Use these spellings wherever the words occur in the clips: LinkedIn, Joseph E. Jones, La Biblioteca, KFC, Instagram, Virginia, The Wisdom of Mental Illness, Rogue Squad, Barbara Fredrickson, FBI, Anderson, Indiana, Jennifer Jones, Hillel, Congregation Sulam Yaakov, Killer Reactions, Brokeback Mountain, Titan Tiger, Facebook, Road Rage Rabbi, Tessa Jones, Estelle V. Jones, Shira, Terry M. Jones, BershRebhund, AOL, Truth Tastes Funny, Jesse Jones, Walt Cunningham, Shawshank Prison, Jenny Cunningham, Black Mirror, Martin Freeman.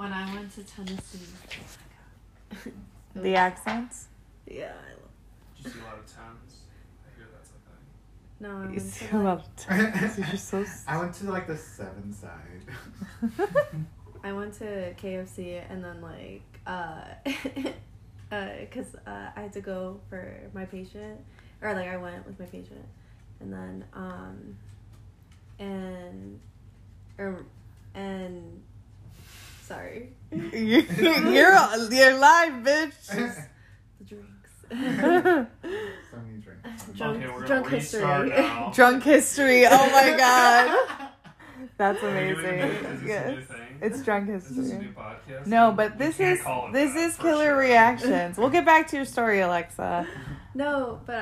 When I went to Tennessee. Oh my God. The accents? Yeah, I love it. Did you see a lot of towns? I hear that's a thing. No, I went to a lot of towns. You're so I went to like the Seven Side. I went to KFC and then like, because I had to go for my patient. Or like I went with my patient. And then, and sorry. You're live, bitch. The drinks. So many drinks. Drunk history. Drunk history. Oh my god. That's amazing. Yes. It's drunk history. Is this a new podcast? No, but this is Killer Reactions. We'll get back to your story, Alexa. No, but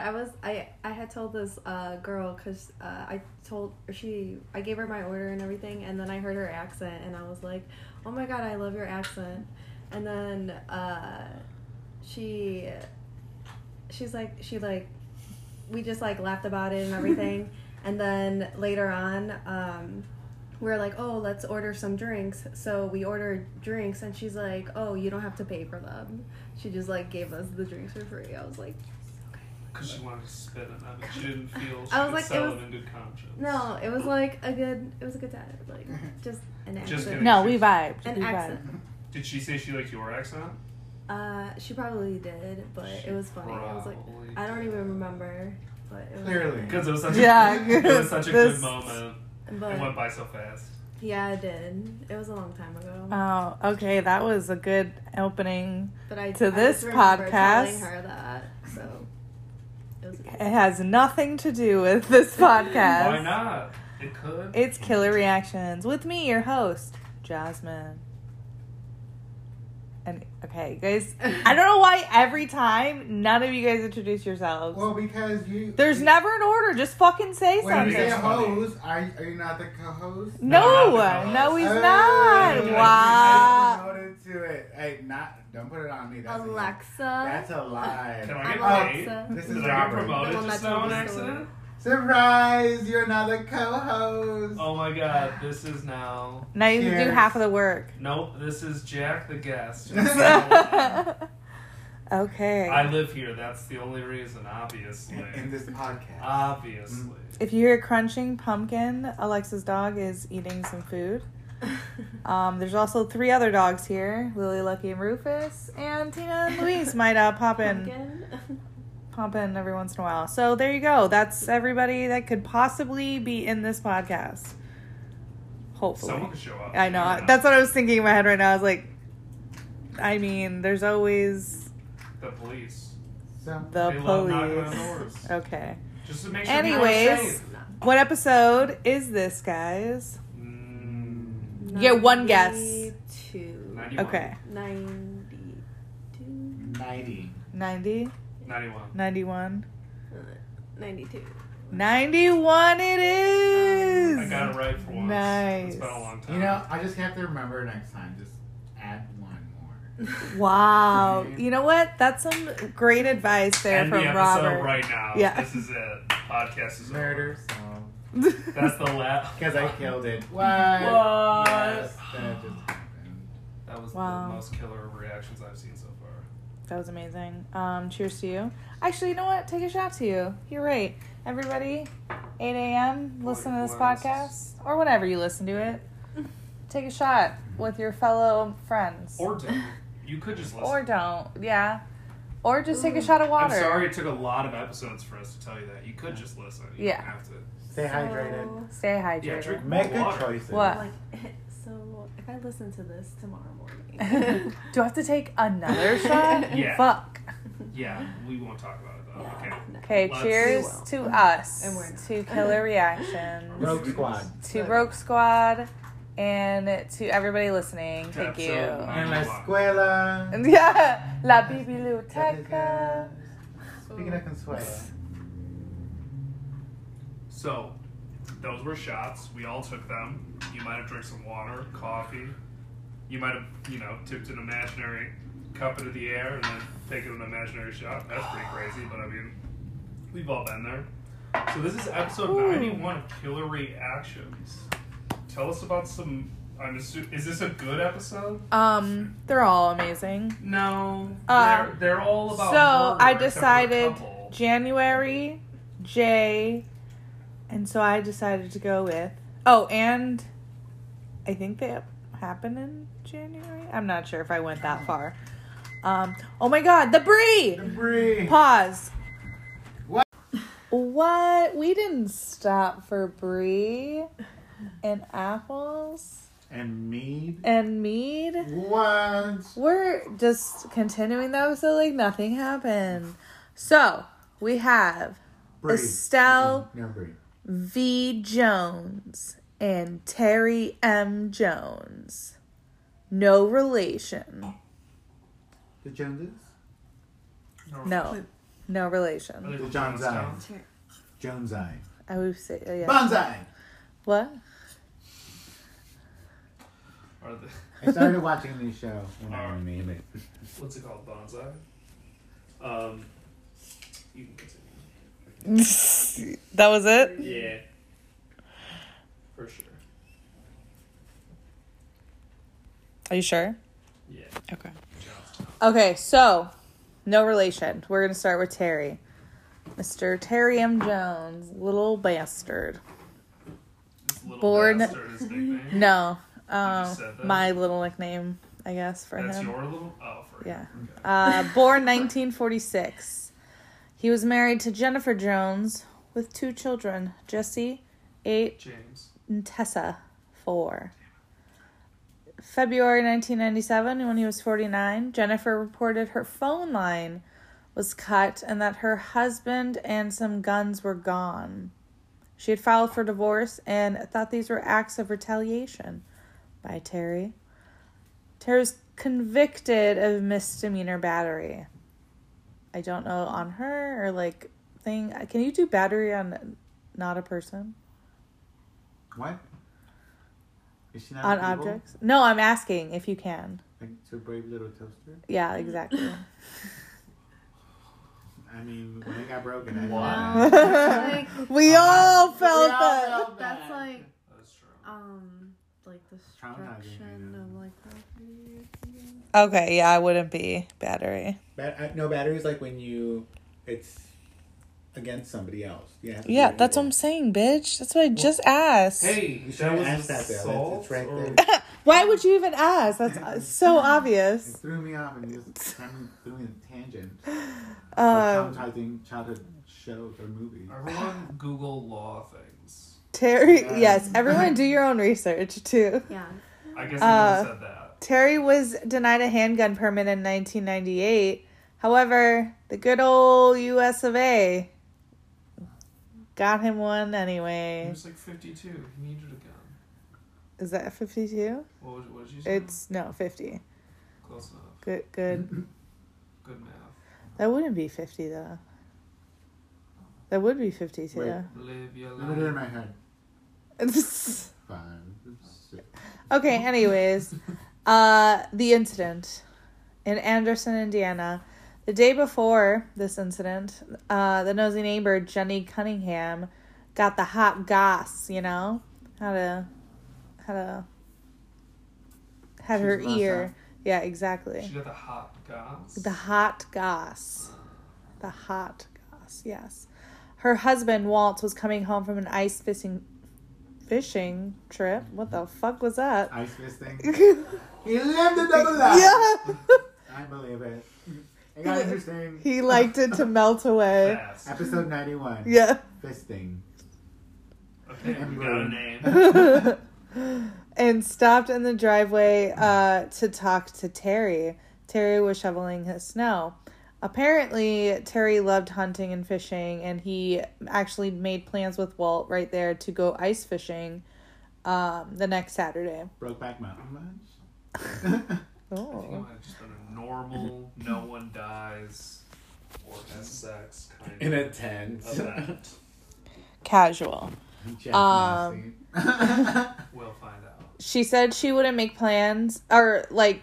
I had told this girl because I gave her my order and everything, and then I heard her accent and I was like, oh my god, I love your accent. And then she we just like laughed about it and everything. And then later on we were like, oh, let's order some drinks. So we ordered drinks and she's like, oh, you don't have to pay for them. She just like gave us the drinks for free. I was like, because she wanted to spit on them, and she didn't feel she could sell them in good conscience. No, it was like a good time. Like just an accent. No, we vibed. An accent. Did she say she liked your accent? She probably did, but it was funny. I was like, I don't even remember, but it was clearly because it was such a good moment. But it went by so fast. Yeah, it did. It was a long time ago. Oh, okay, that was a good opening to this podcast. I just remember telling her that, so. It has nothing to do with this podcast. Why not? It could. It's Killer Reactions with me, your host, Jasmine. And okay, you guys, I don't know why every time none of you guys introduce yourselves. Well, because there's never an order. Just fucking say something. When you say host, are you not the co-host? No, he's not. Wow. I promoted to it. Hey, don't put it on me. That's Alexa. That's a lie. Can I get Alexa? This is Robert. Promoted just now on accident? Surprise! You're not the co-host. Oh my god, this is now. Now you can do half of the work. Nope, this is Jack the guest. Okay. I live here. That's the only reason, obviously. In this podcast, obviously. If you hear crunching pumpkin, Alexa's dog is eating some food. There's also 3 other dogs here: Lily, Lucky, and Rufus, and Tina and Luis might pop in. Pumpkin. Pop in every once in a while. So there you go. That's everybody that could possibly be in this podcast. Hopefully. Someone could show up. I know. Yeah. That's what I was thinking in my head right now. I was like, I mean, there's always the police. The police. Okay. Just to make sure. Anyways, what episode is this, guys? Yeah, one guess. 92. 91. Okay. 92. 90. 90? 91. 91. 92. 91 it is! I got it right for once. Nice. It's been a long time. You know, I just have to remember next time. Just add one more. Wow. You know what? That's some great advice there from Robert. End the episode right now. Yeah. This is it. Podcast is murder. So. That's the last. Because I killed it. What? Yes, that just happened. That was the most killer reactions I've seen so far. That was amazing. Cheers to you. Actually, you know what? Take a shot to you. You're right. Everybody, 8 a.m., listen to this podcast. Or whenever you listen to it. Take a shot with your fellow friends. Or don't. You could just listen. Or don't. Yeah. Or just take a shot of water. I'm sorry it took a lot of episodes for us to tell you that. You could just listen. You don't have to. Stay hydrated. Yeah, drink make good choices. What? So, if I listen to this tomorrow morning... Do I have to take another shot? Yeah. Fuck. Yeah, we won't talk about it, though. Yeah. Okay, cheers to us. And we're to Killer Reactions. Rogue Squad. To Rogue Squad. And to everybody listening, thank you. En la escuela. Yeah. La Biblioteca. Speaking of Consuela. So... Those were shots. We all took them. You might have drank some water, coffee. You might have, tipped an imaginary cup into the air and then taken an imaginary shot. That's pretty crazy, but I mean, we've all been there. So this is episode 91 of Killer Reactions. Tell us about some Is this a good episode? They're all amazing. No, they're all about. So murder, I decided January, J, and so I decided to go with. Oh, and I think they happen in January. I'm not sure if I went that far. Oh my God, the Brie. The Brie. Pause. What? We didn't stop for Brie and apples. And mead. And mead. What? We're just continuing though, so like nothing happened. So we have Brie. Estelle V. Jones and Terry M. Jones. No relation. The Joneses? No. No relation. The Jonesai. Jonesai. I would say, yeah. Bonsai! What? I started watching this show when I made it. What's it called? Bonsai? You can continue. That was it? Yeah. For sure. Are you sure? Yeah. Okay. Okay, so, no relation. We're going to start with Terry. Mr. Terry M. Jones. Little bastard. This little bastard is his nickname? No. My little nickname, I guess, for him. That's your little? Oh, for him. Yeah. Okay. Born 1946. He was married to Jennifer Jones with 2 children. Jesse, 8. James. And Tessa, 4. February 1997, when he was 49, Jennifer reported her phone line was cut and that her husband and some guns were gone. She had filed for divorce and thought these were acts of retaliation by Terry. Terry was convicted of misdemeanor battery. I don't know, on her or like thing. Can you do battery on not a person? What? On objects? No, I'm asking if you can. Like, it's a brave little toaster? Yeah, exactly. I mean, when it got broken, I didn't know. We all felt that. That's like, the destruction of, like, that. Okay, yeah, I wouldn't be battery. No, battery is like when it's against somebody else. Yeah, that's what I'm saying, bitch. That's what I just asked. Hey, you should have asked that though. It's right there. Why would you even ask? That's so obvious. It threw me off and just threw me a tangent. Traumatizing childhood shows or movies. Everyone Google law things. Terry, yes. Everyone do your own research too. Yeah. I guess I never said that. Terry was denied a handgun permit in 1998. However, the good old U.S. of A. got him one anyway. He was like 52. He needed a gun. Is that 52? What did you say? It's, no, 50. Close enough. Good. Good math. That wouldn't be 50, though. That would be 52. Wait, live your life. Live it in my head. 5, 6. Okay, anyways. The incident in Anderson, Indiana. The day before this incident, the nosy neighbor, Jenny Cunningham, got the hot goss, you know? How to have her ear. Yeah, exactly. She got the hot goss? The hot goss. The hot goss, yes. Her husband, Walt, was coming home from an ice fishing trip. What the fuck was that? Ice fishing? He lived a double life. Yeah. I believe it. He liked it to melt away. Fast. Episode 91. Yeah. Fisting. Okay, we got a name. And stopped in the driveway to talk to Terry. Terry was shoveling his snow. Apparently, Terry loved hunting and fishing, and he actually made plans with Walt right there to go ice fishing the next Saturday. Brokeback Mountain lunch? Oh. I think it might have just been a normal, no one dies, or has sex kind in of a tent event. Casual. We'll find out. She said she wouldn't make plans, or like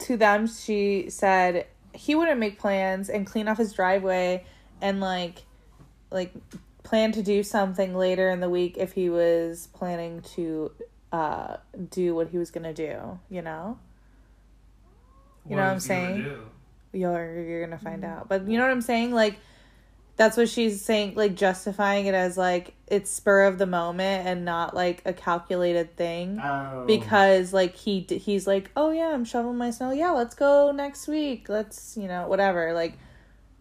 to them, she said he wouldn't make plans and clean off his driveway and like plan to do something later in the week if he was planning to do what he was gonna do, you know? You know what I'm saying? You're gonna find out. But you know what I'm saying? Like, that's what she's saying, like, justifying it as, like, it's spur of the moment and not, like, a calculated thing. Oh. Because, like, he's like, oh, yeah, I'm shoveling my snow. Yeah, let's go next week. Let's, you know, whatever. Like,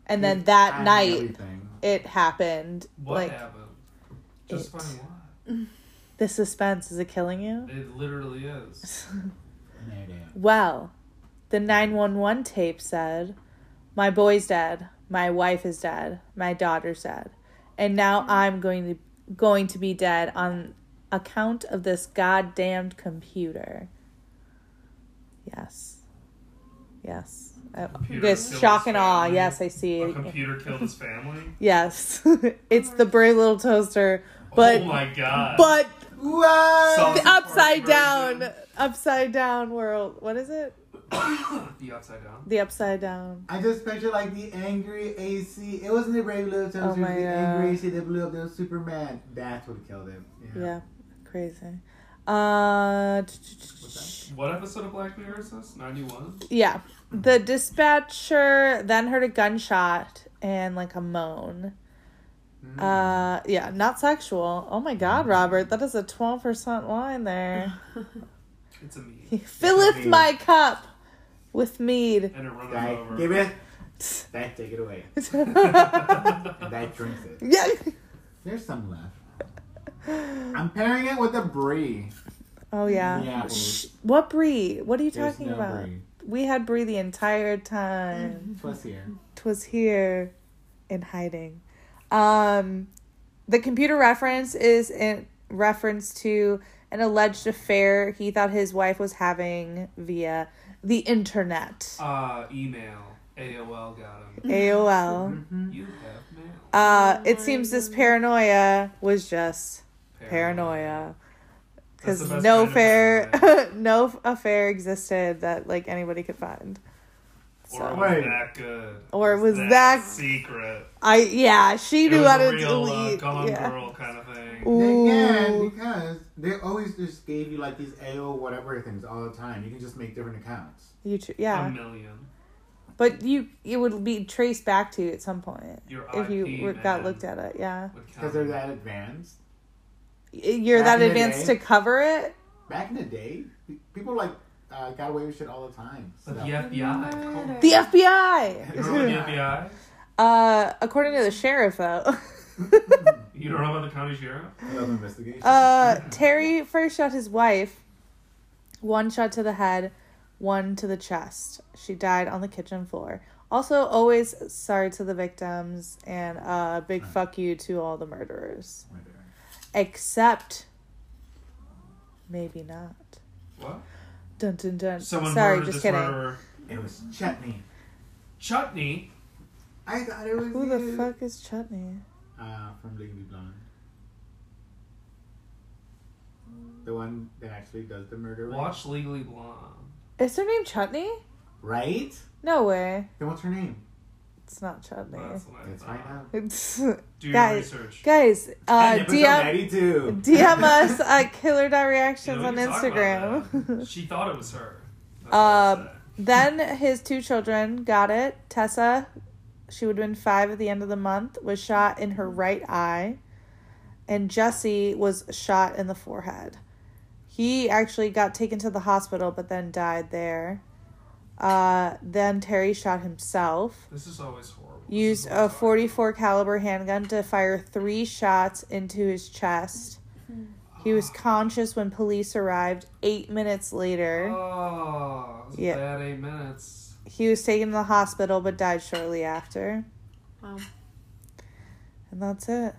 and then that night, everything. It happened. What like, happened? Just funny why. The suspense. Is it killing you? It literally is. Well, the 911 tape said, my boy's dead. My wife is dead. My daughter's dead. And now I'm going to be dead on account of this goddamned computer. Yes. This shock and awe. Yes, I see. A computer killed his family? Yes. It's the Brave Little Toaster. But, oh my God. But the upside down world. What is it? The Upside Down. I just picture like the angry AC. It wasn't the Brave Little Toaster. It was the angry AC that blew up the Superman. That's what killed him. Yeah. Crazy. What episode of Black Mirror is this? 91? Yeah. The dispatcher then heard a gunshot and like a moan. Yeah, not sexual. Oh my God, Robert. That is a 12% line there. It's a mead. He filleth my cup with mead. And it runs over. Give it. That take it away. And that drinks it. Yeah. There's some left. I'm pairing it with a brie. Oh, yeah. What brie? What are you talking about? Brie. We had brie the entire time. Twas here. In hiding. The computer reference is in reference to an alleged affair he thought his wife was having via the internet. Email. AOL got him. AOL. Mm-hmm. You have mail. It seems this paranoia was just paranoia. Because no affair existed that like anybody could find. Or it was that good. Or it was that secret. She knew how to delete. Gone Girl kind of thing. Ooh. Again, because they always just gave you like these AOL whatever things all the time. You can just make different accounts. A million. But it would be traced back to you at some point if you got looked at it. Yeah. Because they're that advanced. You're that advanced to cover it. Back in the day, people like. Got away with shit all the time. So. The FBI. The FBI! You don't know the FBI? According to the sheriff, though. You don't know about the county sheriff? Another investigation. Terry first shot his wife. One shot to the head, one to the chest. She died on the kitchen floor. Also, always sorry to the victims, and a big fuck you to all the murderers. Except, maybe not. What? Dun, dun, dun. Sorry, just kidding. Murderer. It was Chutney. Chutney? I thought it was Who the fuck is Chutney? From Legally Blonde. The one that actually does the murder. Watch Legally Blonde. Is her name Chutney? Right? No way. Then what's her name? It's not Chutney. Let's find out. Do your research. Guys, DM us at Killer.Reactions on Instagram. She thought it was her. Then his two children got it. Tessa, she would have been 5 at the end of the month, was shot in her right eye. And Jesse was shot in the forehead. He actually got taken to the hospital but then died there. Then Terry shot himself. This is always horrible. Used a 44 caliber handgun to fire 3 shots into his chest. He was conscious when police arrived 8 minutes later. Oh, that was a bad 8 minutes. He was taken to the hospital but died shortly after. Wow. And that's it.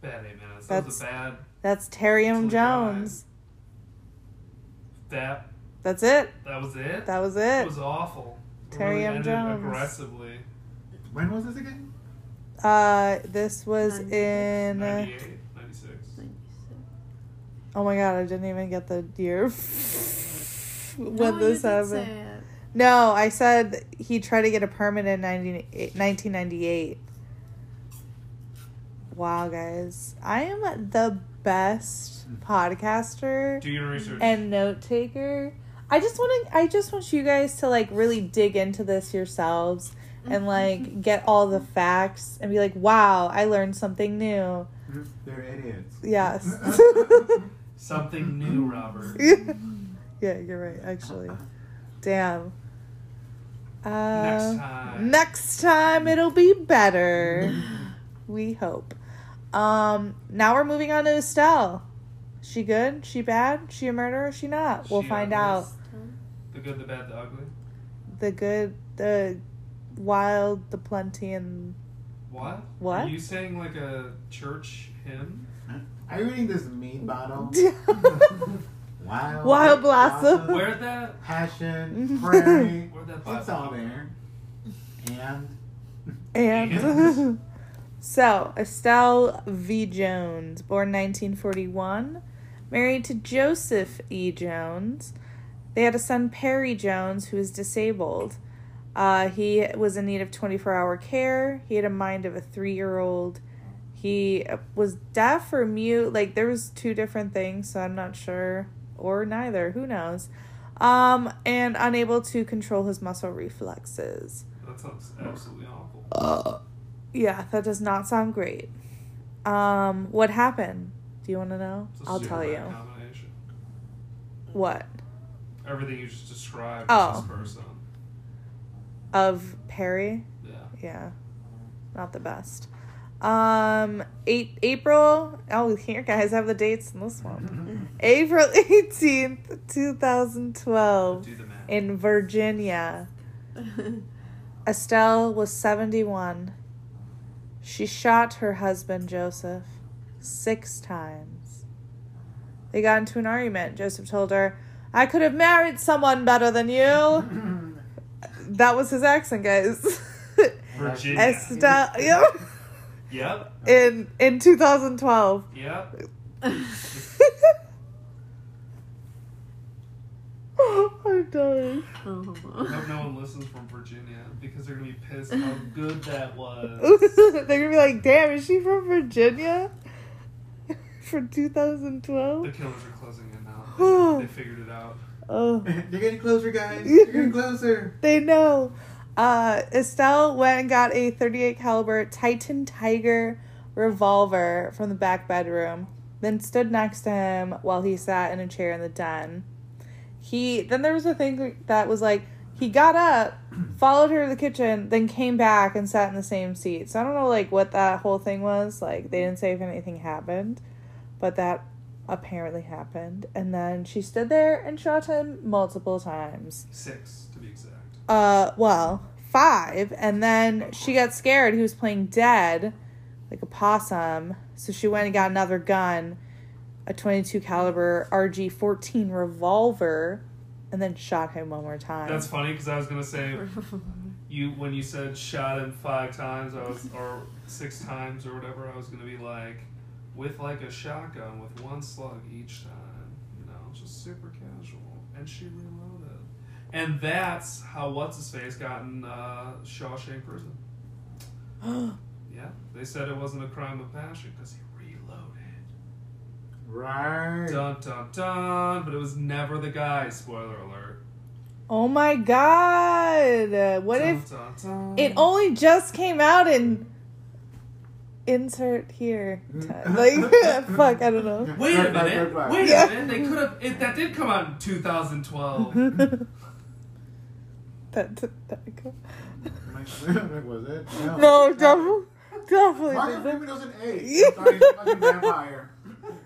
Bad 8 minutes. That's Terry M. Jones. That's it. That was it. It was awful. Terry M. Jones. Aggressively. When was this again? This was 96. in 98, 96. 96. Oh my God, I didn't even get the year when this happened. No, I said he tried to get a permit in 1998. Wow, guys. I am the best podcaster. Do your research. And note taker. I just want you guys to like really dig into this yourselves and like get all the facts and be like, wow, I learned something new. They're idiots. Yes. Something new, Robert. Yeah, you're right, actually. Damn. Next time it'll be better. We hope. Now we're moving on to Estelle. She good? She bad? She a murderer? She not? We'll find out. The good, the bad, the ugly? The good, the wild, the plenty, and... What? Are you saying like a church hymn? Are you reading this mean bottle? Wild blossom. Where that? Passion, prairie. Where'd that blossom? It's all there. And? So, Estelle V. Jones, born 1941, married to Joseph E. Jones. They had a son, Perry Jones, who is disabled. He was in need of 24-hour care. He had a mind of a 3-year-old. He was deaf or mute. Like, there was two different things, so I'm not sure. Or neither. Who knows? And unable to control his muscle reflexes. That sounds absolutely awful. Yeah, that does not sound great. What happened? Do you want to know? I'll tell you. What? Everything you just described is this person. Of Perry? Yeah. Not the best. April. Oh, here, guys, I have the dates in this one. April 18th, 2012, in Virginia. Estelle was 71. She shot her husband, Joseph, 6 times. They got into an argument. Joseph told her, "I could have married someone better than you." That was his accent, guys. Virginia. Estelle. Yep. In 2012. Yep. I'm dying. I hope no one listens from Virginia because they're going to be pissed how good that was. They're going to be like, damn, is she from Virginia? For 2012? The killers are closing in now. They figured it out. Oh. They're getting closer, guys. They're getting closer. They know. Estelle went and got a .38 caliber Titan Tiger revolver from the back bedroom, then stood next to him while he sat in a chair in the den. Then there was a thing that was like, he got up, followed her to the kitchen, then came back and sat in the same seat. So I don't know, like, what that whole thing was. Like, they didn't say if anything happened, but that apparently happened. And then she stood there and shot him multiple times. 6 to be exact. 5. And then she got scared. He was playing dead like a possum, so she went and got another gun, a .22 caliber RG-14 revolver, and then shot him one more time. That's funny because I was gonna say when you said shot him 5 times, or 6 times or whatever, I was gonna be like, with like a shotgun with 1 slug each time. You know, just super casual. And she reloaded. And that's how What's-His-Face got in Shawshank Prison. Yeah. They said it wasn't a crime of passion because he reloaded. Right. Dun, dun, dun. But it was never the guy. Spoiler alert. Oh my God. What dun, if dun, dun. It only just came out in... Insert here. Like, fuck, I don't know. Wait a minute. They could have. That did come out in 2012. that come. Was it? No, definitely. Martin Freeman was an ace. Fucking vampire.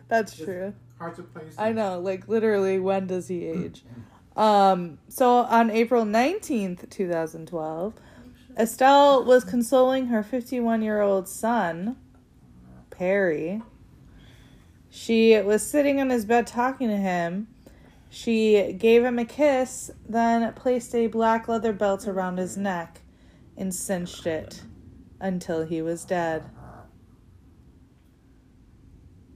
That's true. Hard to place. I know. Like, literally, when does he age? So on April 19th, 2012. Estelle was consoling her 51-year-old son, Perry. She was sitting on his bed talking to him. She gave him a kiss, then placed a black leather belt around his neck and cinched it until he was dead.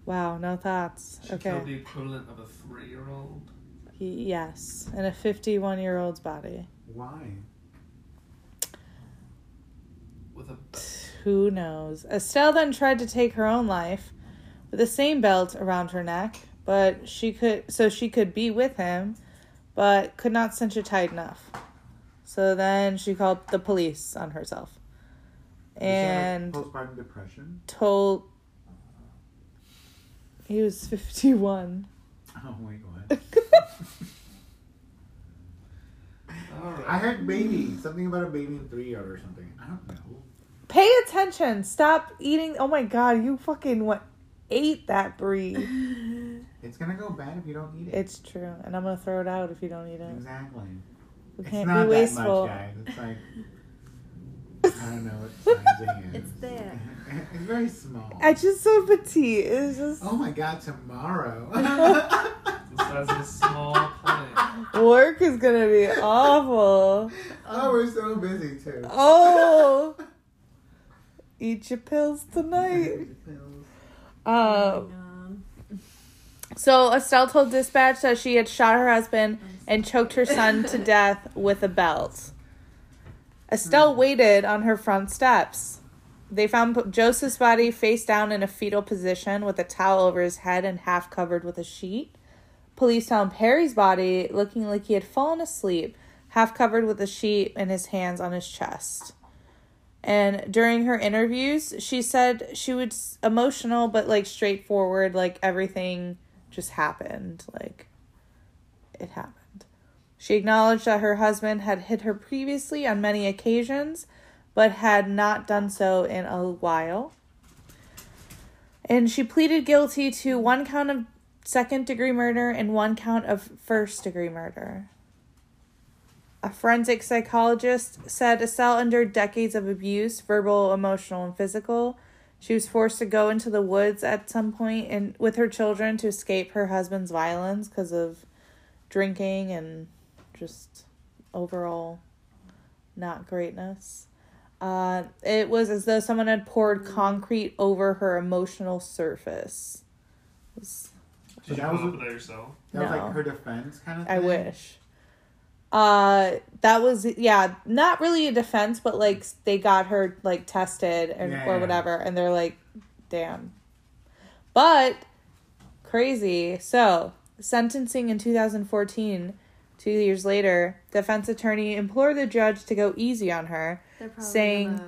Wow, no thoughts. She killed the equivalent of a 3-year-old? Yes, in a 51-year-old's body. Why? Who knows? Estelle then tried to take her own life with the same belt around her neck, but she could be with him, but could not cinch it tight enough. So then she called the police on herself, and postpartum depression. Told he was 51. Oh wait, what? Right. I heard baby. Something about a baby in 3 years or something. I don't know. Pay attention. Stop eating. Oh my god, you fucking ate that brie. It's gonna go bad if you don't eat it. It's true, and I'm gonna throw it out if you don't eat it. Exactly. We can't be wasteful. It's not that much, guys. It's like I don't know what size it is. It's there. It's very small. It's just so petite. It's just. Oh my god! Tomorrow. The size of a small planet. Work is gonna be awful. Oh, we're so busy too. Oh. Eat your pills tonight. So Estelle told dispatch that she had shot her husband and choked her son to death with a belt. Estelle waited on her front steps. They found Joseph's body face down in a fetal position with a towel over his head and half covered with a sheet. Police found Perry's body looking like he had fallen asleep, half covered with a sheet and his hands on his chest. And during her interviews, she said she was emotional, but, like, straightforward. Like, everything just happened. Like, it happened. She acknowledged that her husband had hit her previously on many occasions, but had not done so in a while. And she pleaded guilty to 1 count of second-degree murder and 1 count of first-degree murder. A forensic psychologist said Estelle endured decades of abuse, verbal, emotional, and physical. She was forced to go into the woods at some point and with her children to escape her husband's violence because of drinking and just overall not greatness. It was as though someone had poured concrete over her emotional surface. Did you come up with that yourself? That was like her defense kind of thing? I wish. That was, yeah, not really a defense, but, like, they got her, like, tested and, or whatever, and they're like, damn. But, crazy. So, sentencing in 2014, 2 years later, defense attorney implored the judge to go easy on her, saying...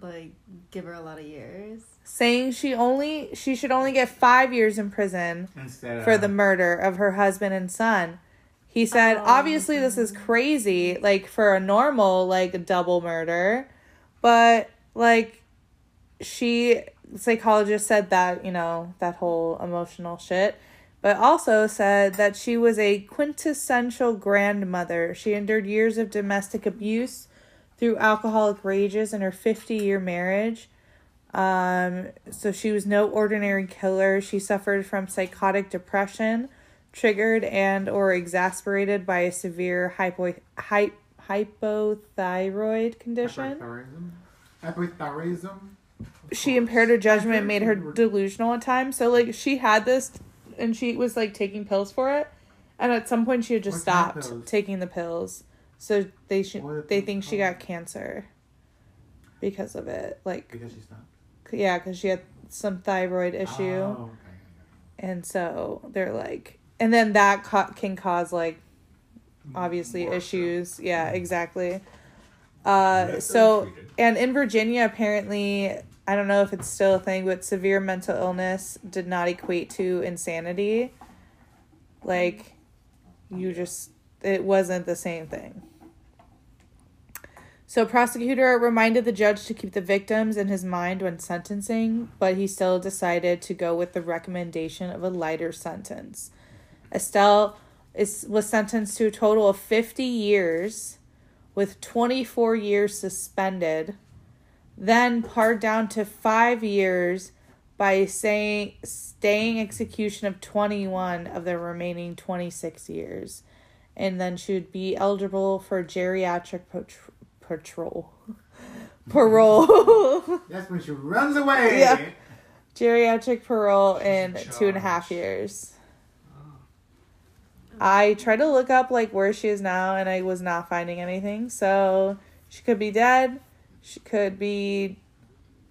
like, give her a lot of years. Saying she should only get 5 years in prison for the murder of her husband and son. He said, obviously this is crazy, like, for a normal, like, double murder. But, like, psychologist said that, you know, that whole emotional shit. But also said that she was a quintessential grandmother. She endured years of domestic abuse through alcoholic rages in her 50-year marriage. So she was no ordinary killer. She suffered from psychotic depression, triggered and or exasperated by a severe hypothyroid condition. Hypothyroidism? She impaired her judgment and made her delusional at times. So, like, she had this and she was, like, taking pills for it. And at some point she had just stopped taking the pills. So they think she got cancer because of it. Like, because she stopped? Yeah, because she had some thyroid issue. Oh, okay. And so they're like... And then that can cause, like, obviously issues. Yeah, exactly. So, and in Virginia, apparently, I don't know if it's still a thing, but severe mental illness did not equate to insanity. Like, it wasn't the same thing. So, prosecutor reminded the judge to keep the victims in his mind when sentencing, but he still decided to go with the recommendation of a lighter sentence. Estelle was sentenced to a total of 50 years with 24 years suspended, then pared down to 5 years by staying execution of 21 of the remaining 26 years. And then she would be eligible for geriatric parole. That's when she runs away. Yeah. Geriatric parole in 2.5 years. I tried to look up, like, where she is now, and I was not finding anything. So she could be dead. She could be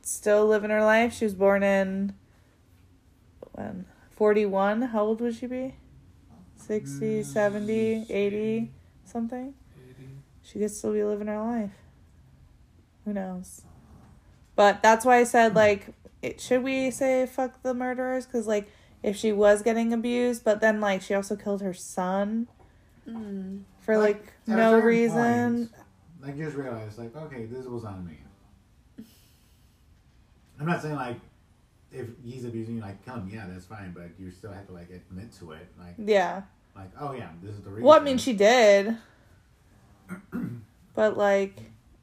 still living her life. She was born in when? 41? How old would she be? 60, 70, 80, something? She could still be living her life. Who knows? But that's why I said, like, should we say fuck the murderers? Because, like, if she was getting abused, but then, like, she also killed her son for, like no reason. Point, I just realized, like, okay, this was on me. I'm not saying, like, if he's abusing you, like, come, yeah, that's fine, but you still have to, like, admit to it. Like, yeah. Like, oh, yeah, this is the reason. Well, I mean, she did. But, like,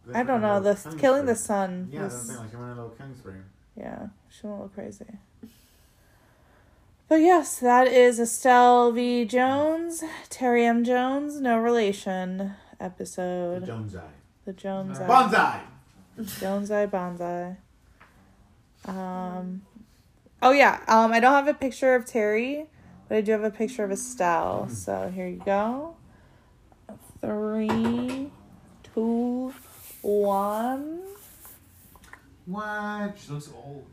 this I don't know, the killing the son. Yeah, that's the thing, like, she went a little king spree. Yeah, she went a little crazy. But, yes, that is Estelle V. Jones, Terry M. Jones, No Relation episode. The Jonesai. The Jonesai. Bonsai! Jonesai, Bonsai. Oh yeah, I don't have a picture of Terry, but I do have a picture of Estelle. So here you go. 3, 2, 1. What? She looks old.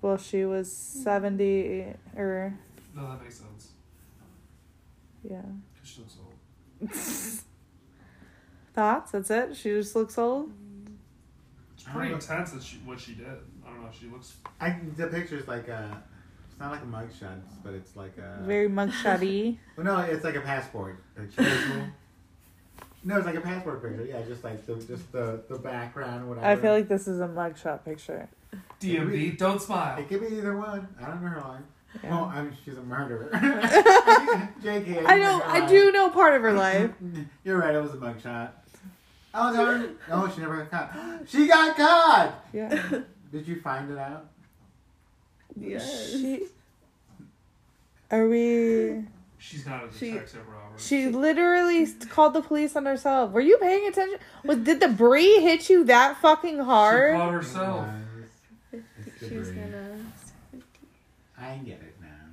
Well, she was 70 or... No, that makes sense. Yeah. Because she looks old. Thoughts? That's it? She just looks old? It's pretty intense that what she did. I don't know. She looks... the picture's like a... It's not like a mugshot, but it's like a... Very mugshot-y. Well, no, it's like a passport picture. No, it's like a passport picture. Yeah, just like the background, whatever. I feel like this is a mugshot picture. DMV, don't smile. It could be either one. I don't know her life. Yeah. Well, I mean, she's a murderer. JK. I do know part of her life. You're right. It was a mugshot. Oh, she never got caught. She got caught! Yeah. Did you find it out? Yes. She's not a detective, Robert. She literally called the police on herself. Were you paying attention? Did the brie hit you that fucking hard? She called herself. She's gonna... I get it now.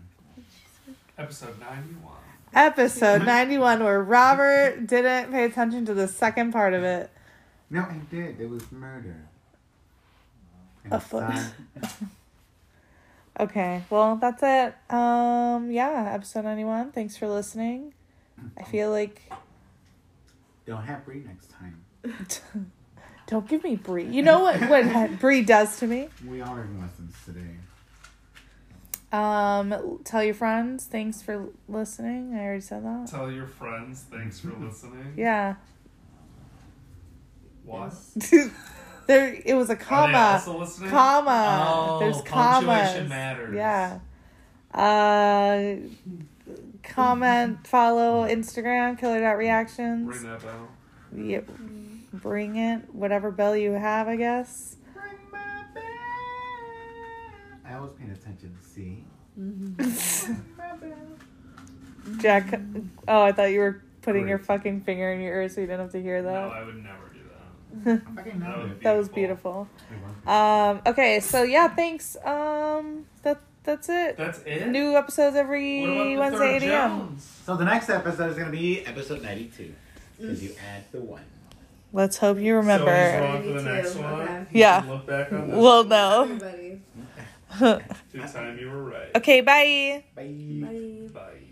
Episode 91. Episode 91, where Robert didn't pay attention to the second part of it. No, I did. It was murder. Afoot. Okay, well, that's it. Yeah, episode 91. Thanks for listening. I feel like... Don't have Brie next time. Don't give me Brie. You know what Brie does to me? We all learn lessons today. Tell your friends, thanks for listening. I already said that. Tell your friends, thanks for listening. Yeah. What? There, it was a comma. Are they also listening? Comma. Oh, there's commas. Punctuation matters. Yeah. Comment, follow Instagram, killer.reactions. Ring that bell. Yep. Bring it. Whatever bell you have, I guess. I was paying attention to see. Mm-hmm. Jack, oh, I thought you were putting your fucking finger in your ear so you didn't have to hear that. No, I would never do that. That was beautiful. Okay, so yeah, thanks. That's it. That's it? New episodes every Wednesday at 8 a.m. So the next episode is going to be episode 92. Because you add the 1. Let's hope you remember. So he's wrong for the next one? Okay. Yeah. Look back on this. Well, no. Everybody. This time you were right. Okay, bye. Bye. Bye. Bye.